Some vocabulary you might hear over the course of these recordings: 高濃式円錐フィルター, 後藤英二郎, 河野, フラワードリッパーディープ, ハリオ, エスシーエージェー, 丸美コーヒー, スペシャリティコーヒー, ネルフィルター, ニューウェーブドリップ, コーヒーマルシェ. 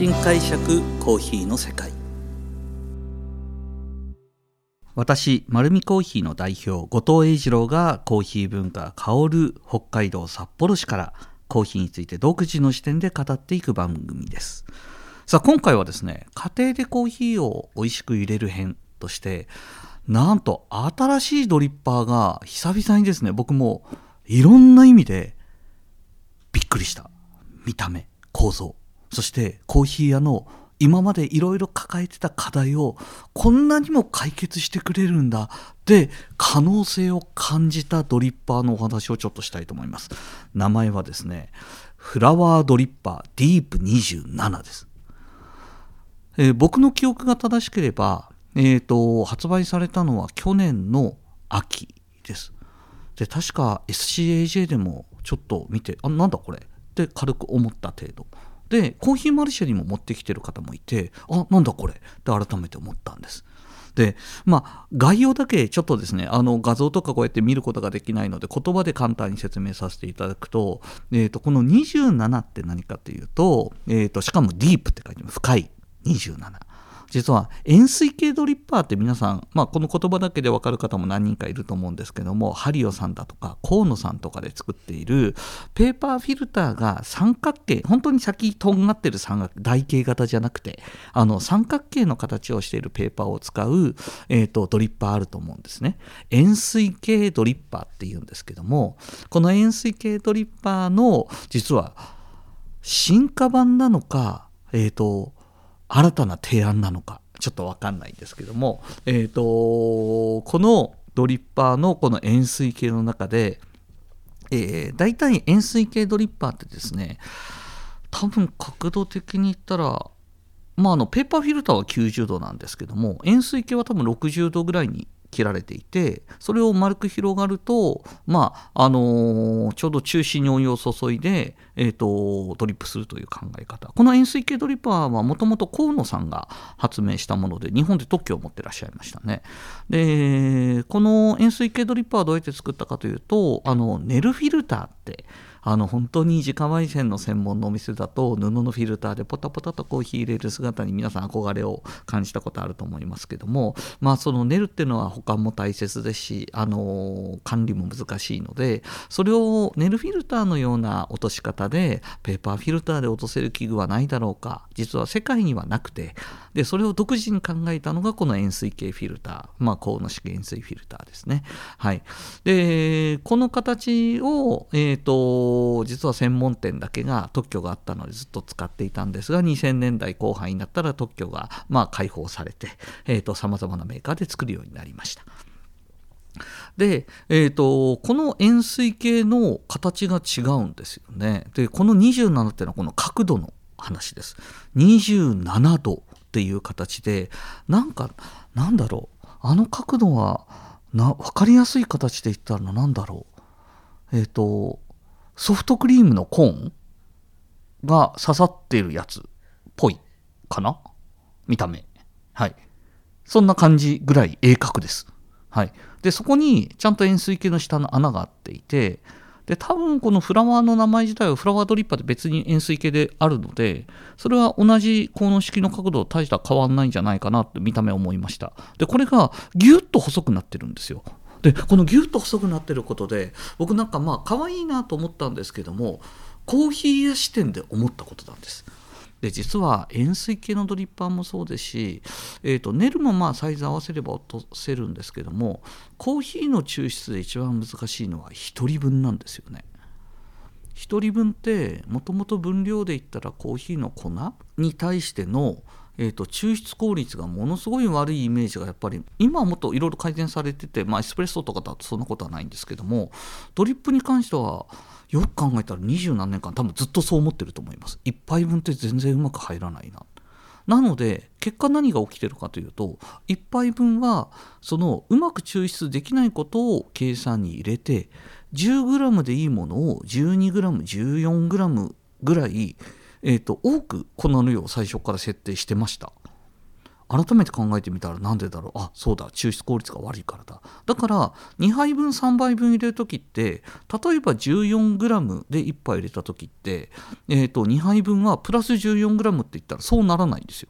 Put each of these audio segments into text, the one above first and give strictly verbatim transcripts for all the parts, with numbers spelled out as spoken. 新解釈コーヒーの世界。私、丸美コーヒーの代表後藤英二郎がコーヒー文化香る北海道札幌市からコーヒーについて独自の視点で語っていく番組です。さあ、今回はですね、家庭でコーヒーを美味しく入れる編として、なんと新しいドリッパーが久々にですね、僕もいろんな意味でびっくりした。見た目、構造、そしてコーヒー屋の今までいろいろ抱えてた課題をこんなにも解決してくれるんだで可能性を感じたドリッパーのお話をちょっとしたいと思います。名前はですね、フラワードリッパーディープにじゅうななです。えー、僕の記憶が正しければ、えーと、発売されたのは去年の秋です。で、確か エスシーエージェー でもちょっと見て、あ、なんだこれって軽く思った程度。で、コーヒーマルシェにも持ってきてる方もいて、あ、なんだこれって改めて思ったんです。で、まあ、概要だけちょっとですね、あの画像とかこうやって見ることができないので、言葉で簡単に説明させていただくと、えーと、このにじゅうななって何かというと、えーと、しかもディープって書いてます。深いにじゅうなな。実は円錐形ドリッパーって皆さん、まあ、この言葉だけで分かる方も何人かいると思うんですけども、ハリオさんだとか河野さんとかで作っているペーパーフィルターが三角形、本当に先とんがってる三角台形型じゃなくて、あの三角形の形をしているペーパーを使う、えーと、ドリッパーあると思うんですね。円錐形ドリッパーっていうんですけども、この円錐形ドリッパーの実は進化版なのか、えーと新たな提案なのかちょっと分かんないんですけども、えーと、このドリッパーのこの円錐形の中で、えー、大体円錐形ドリッパーってですね、多分角度的に言ったら、まあ、あのペーパーフィルターはきゅうじゅうどなんですけども、円錐形は多分ろくじゅうどぐらいに切られていて、それを丸く広がると、まああのー、ちょうど中心にお湯を注いで、えー、とドリップするという考え方。この円錐形ドリッパーはもともと河野さんが発明したもので、日本で特許を持ってらっしゃいましたね。で、この円錐形ドリッパーはどうやって作ったかというと、あのネルフィルターって、あの本当に自家焙煎の専門のお店だと布のフィルターでポタポタとコーヒー入れる姿に皆さん憧れを感じたことあると思いますけども、まあ、その練るっていうのは保管も大切ですし、あの管理も難しいので、それを練るフィルターのような落とし方でペーパーフィルターで落とせる器具はないだろうか、実は世界にはなくて、でそれを独自に考えたのがこの円錐形フィルター、まあ、高濃式円錐フィルターですね。はい、でこの形を、えーと実は専門店だけが特許があったのでずっと使っていたんですが、にせんねんだいこう半になったら特許がまあ解放されて、えーと、様々なメーカーで作るようになりました。で、えーと、この円錐形の形が違うんですよね。で、このにじゅうななっていうのはこの角度の話です。にじゅうななどっていう形で、なんかなんだろう、あの角度はな分かりやすい形で言ったらなんだろう、えーとソフトクリームのコーンが刺さってるやつっぽいかな、見た目。はい。そんな感じぐらい鋭角です。はい。で、そこにちゃんと円錐形の下の穴があっていて、で、多分このフラワーの名前自体はフラワードリッパーで別に円錐形であるので、それは同じ高濃式の角度と大した変わんないんじゃないかなって見た目思いました。で、これがギュッと細くなってるんですよ。で、このギュッと細くなってることで、僕なんかまあ可愛いなと思ったんですけども、コーヒー屋視点で思ったことなんです。で、実は円錐形のドリッパーもそうですし、えーと、ネルもまあサイズ合わせれば落とせるんですけども、コーヒーの抽出で一番難しいのはひとりぶんなんですよね。ひとりぶんってもともと分量で言ったらコーヒーの粉に対してのえー、と抽出効率がものすごい悪いイメージが、やっぱり今はもっといろいろ改善されてて、まあ、エスプレッソとかだとそんなことはないんですけども、ドリップに関してはよく考えたらにじゅうなんねんかん多分ずっとそう思ってると思います。いっぱいぶんって全然うまく入らないな。なので結果何が起きてるかというと、いっぱいぶんはそのうまく抽出できないことを計算に入れて、 じゅうグラム でいいものを じゅうにグラム、じゅうよんグラム ぐらいえーと、多く粉の量を最初から設定してました。改めて考えてみたらなんでだろう、あ、そうだ、抽出効率が悪いからだ。だからにはいぶんさんばいぶん入れるときって、例えば じゅうよんグラム でいっぱい入れたときって、えー、とにはいぶんはプラス じゅうよんグラム って言ったらそうならないんですよ。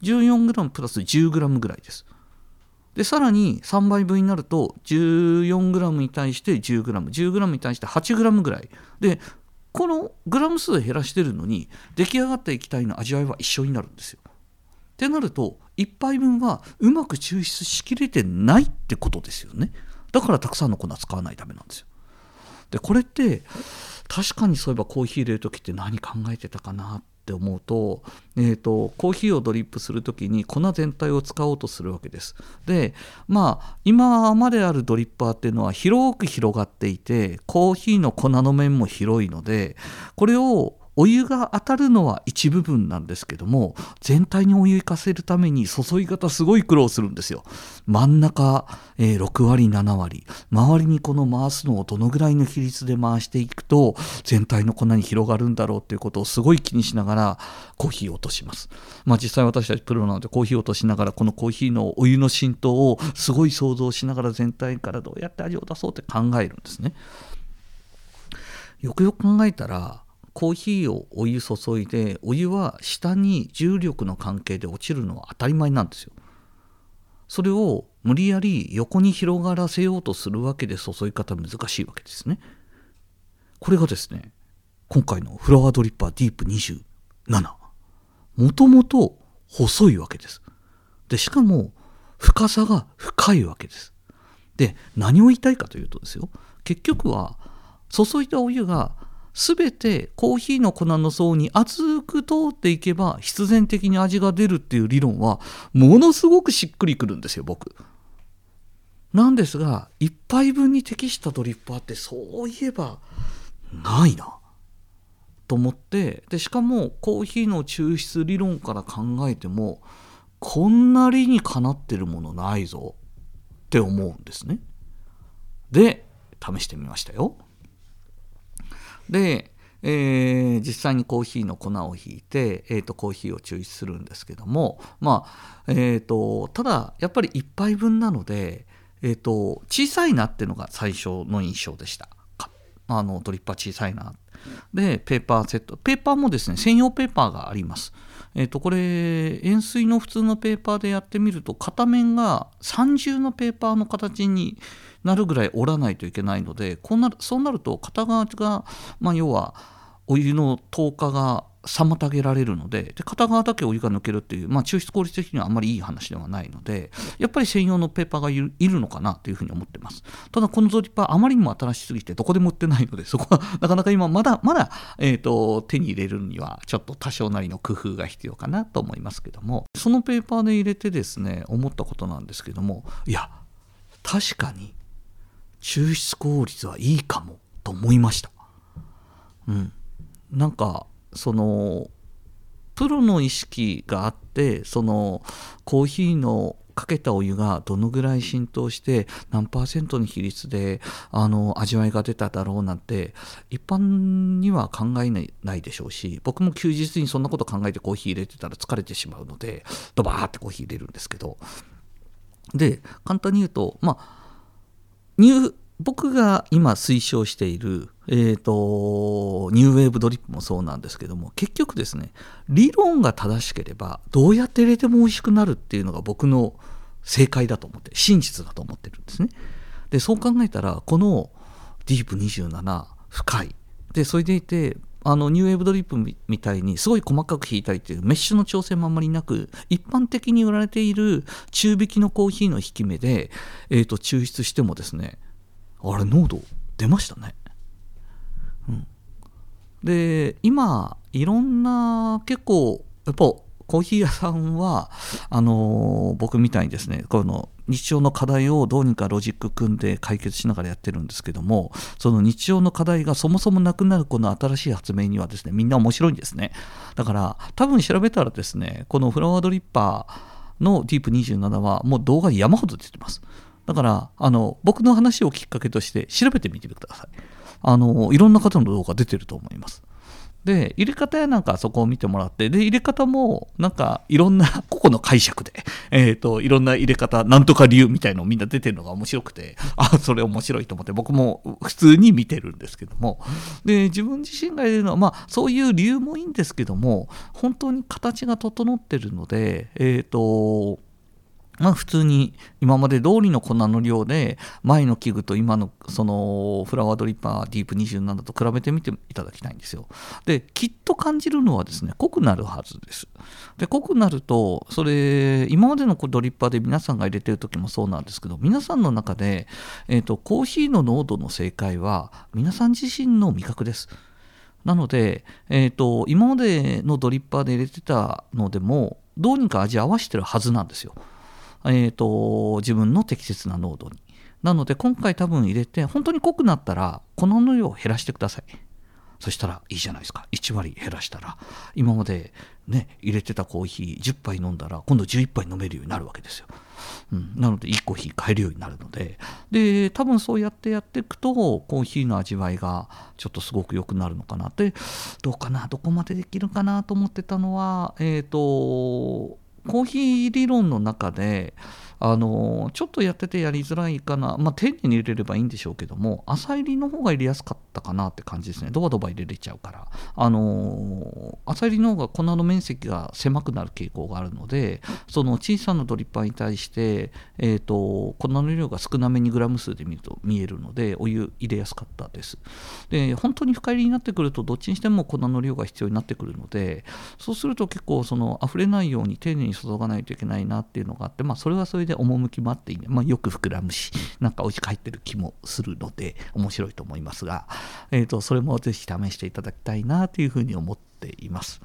じゅうよんグラム プラス じゅうグラム ぐらいです。でさらにさんばいぶんになると じゅうよんグラム に対して じゅうグラム、 じゅうグラム に対して はちグラム ぐらいで、このグラム数減らしてるのに出来上がった液体の味わいは一緒になるんですよ。ってなるといっぱいぶんはうまく抽出しきれてないってことですよね。だからたくさんの粉は使わないためなんですよ。でこれって確かにそういえばコーヒー入れるときって何考えてたかなって思うと、えーと、コーヒーをドリップするときに粉全体を使おうとするわけです。で、まあ今まであるドリッパーっていうのは広く広がっていて、コーヒーの粉の面も広いので、これをお湯が当たるのは一部分なんですけども、全体にお湯いかせるために注ぎ方すごい苦労するんですよ。真ん中、えー、ろくわりななわり、周りにこの回すのをどのぐらいの比率で回していくと全体の粉に広がるんだろうっていうことをすごい気にしながらコーヒーを落とします。まあ実際私たちプロなのでコーヒーを落としながら、このコーヒーのお湯の浸透をすごい想像しながら全体からどうやって味を出そうって考えるんですね。よくよく考えたらコーヒーをお湯注いで、お湯は下に重力の関係で落ちるのは当たり前なんですよ。それを無理やり横に広がらせようとするわけで注ぎ方難しいわけですね。これがですね、今回のフラワードリッパーディープにじゅうなな、もともと細いわけです。でしかも深さが深いわけです。で何を言いたいかというとですよ、結局は注いだお湯がすべてコーヒーの粉の層に厚く通っていけば必然的に味が出るっていう理論はものすごくしっくりくるんですよ、僕。なんですがいっぱいぶんに適したドリッパーってそういえばないなと思って、でしかもコーヒーの抽出理論から考えてもこんな理にかなってるものないぞって思うんですね。で試してみましたよ。で、えー、実際にコーヒーの粉をひいて、えー、とコーヒーを抽出するんですけども、まあえー、とただやっぱりいっぱいぶんなので、えー、と小さいなっていうのが最初の印象でした。あのドリッパー小さいな。でペーパーセット、ペーパーもですね専用ペーパーがあります。えー、とこれ塩水の普通のペーパーでやってみると片面が三重のペーパーの形になるぐらい折らないといけないので、こうなるそうなると片側が、まあ、要はお湯の透過が妨げられるの で, で片側だけお湯が抜けるっていう、まあ、抽出効率的にはあんまりいい話ではないので、やっぱり専用のペーパーがい る, いるのかなというふうに思ってます。ただこのドリッパーあまりにも新しすぎてどこでも売ってないので、そこはなかなか今まだまだ、えー、と手に入れるにはちょっと多少なりの工夫が必要かなと思いますけども、そのペーパーで入れてですね思ったことなんですけども、いや確かに抽出効率はいいかもと思いました。うん、なんかそのプロの意識があって、そのコーヒーのかけたお湯がどのぐらい浸透して何パーセントの比率であの味わいが出ただろうなんて一般には考えないでしょうし、僕も休日にそんなこと考えてコーヒー入れてたら疲れてしまうのでドバーってコーヒー入れるんですけど、で簡単に言うと、まあニュー僕が今推奨している、えーと、ニューウェーブドリップもそうなんですけども、結局ですね理論が正しければどうやって入れても美味しくなるっていうのが僕の正解だと思って、真実だと思ってるんですね。でそう考えたらこのディープにじゅうなな深いで、それでいてあのニューウェーブドリップみたいにすごい細かく引いたりというメッシュの調整もあんまりなく、一般的に売られている中挽きのコーヒーの引き目で、えーと、抽出してもですねあれ濃度出ましたね。うん、で今いろんな結構やっぱコーヒー屋さんはあのー、僕みたいにですねこの日常の課題をどうにかロジック組んで解決しながらやってるんですけども、その日常の課題がそもそもなくなるこの新しい発明にはですねみんな面白いんですね。だから多分調べたらですねこのフラワードリッパーのディープにじゅうななはもう動画山ほど出てます。だからあの僕の話をきっかけとして調べてみてください。あのいろんな方の動画出てると思います。で入れ方やなんかそこを見てもらって、で入れ方もなんかいろんな個々の解釈で、えー、といろんな入れ方なんとか理由みたいのみんな出てるのが面白くて、あそれ面白いと思って僕も普通に見てるんですけども、で自分自身が入れるのは、まあ、そういう理由もいいんですけども本当に形が整ってるので、えーとまあ、普通に今まで通りの粉の量で前の器具と今のそのフラワードリッパーディープにじゅうななと比べてみていただきたいんですよ。できっと感じるのはですね、濃くなるはずです。で濃くなると、それ今までのドリッパーで皆さんが入れてる時もそうなんですけど、皆さんの中で、えーと、コーヒーの濃度の正解は皆さん自身の味覚です。なので、えーと、今までのドリッパーで入れてたのでもどうにか味合わせてるはずなんですよ、えーと、自分の適切な濃度に。なので今回多分入れて本当に濃くなったら粉の量を減らしてください。そしたらいいじゃないですか。いち割減らしたら今までね入れてたコーヒーじゅっぱい飲んだら今度じゅういっぱい飲めるようになるわけですよ、うん、なのでいいコーヒー買えるようになるので、で多分そうやってやっていくとコーヒーの味わいがちょっとすごく良くなるのかなって。どうかな、どこまでできるかなと思ってたのは、えーとコーヒー理論の中であのちょっとやっててやりづらいかな、まあ、丁寧に入れればいいんでしょうけども浅入りの方が入れやすかったかなって感じですね。ドバドバ入れれちゃうから、あの浅入りの方が粉の面積が狭くなる傾向があるので、その小さなドリッパーに対して、えーと粉の量が少なめにグラム数で見ると見えるのでお湯入れやすかったです。で本当に深入りになってくるとどっちにしても粉の量が必要になってくるので、そうすると結構その溢れないように丁寧に注がないといけないなっていうのがあって、まあ、それはそれでで趣もあっていいね、まあ、よく膨らむしなんかお家帰ってる気もするので面白いと思いますが、えーと、それもぜひ試していただきたいなというふうに思っています。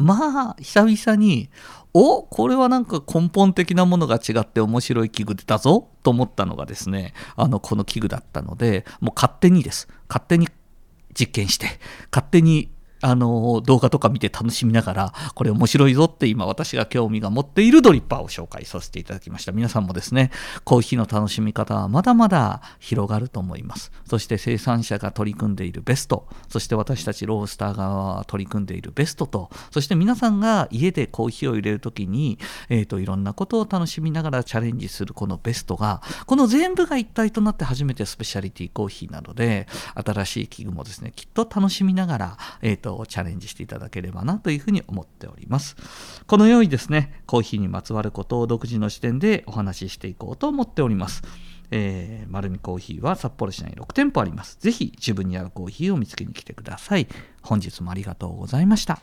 まあ久々におこれはなんか根本的なものが違って面白い器具出たぞと思ったのがですね、あのこの器具だったので、もう勝手にです勝手に実験して勝手にあの動画とか見て楽しみながらこれ面白いぞって今私が興味が持っているドリッパーを紹介させていただきました。皆さんもですねコーヒーの楽しみ方はまだまだ広がると思います。そして生産者が取り組んでいるベスト、そして私たちロースター側が取り組んでいるベストと、そして皆さんが家でコーヒーを入れるときに、えーと、いろんなことを楽しみながらチャレンジするこのベストが、この全部が一体となって初めてスペシャリティコーヒーなので、新しい器具もですねきっと楽しみながら、えーとチャレンジしていただければなというふうに思っております。このようにですねコーヒーにまつわることを独自の視点でお話ししていこうと思っております。えー、丸美コーヒーは札幌市内ろくてんぽあります。ぜひ自分に合うコーヒーを見つけに来てください。本日もありがとうございました。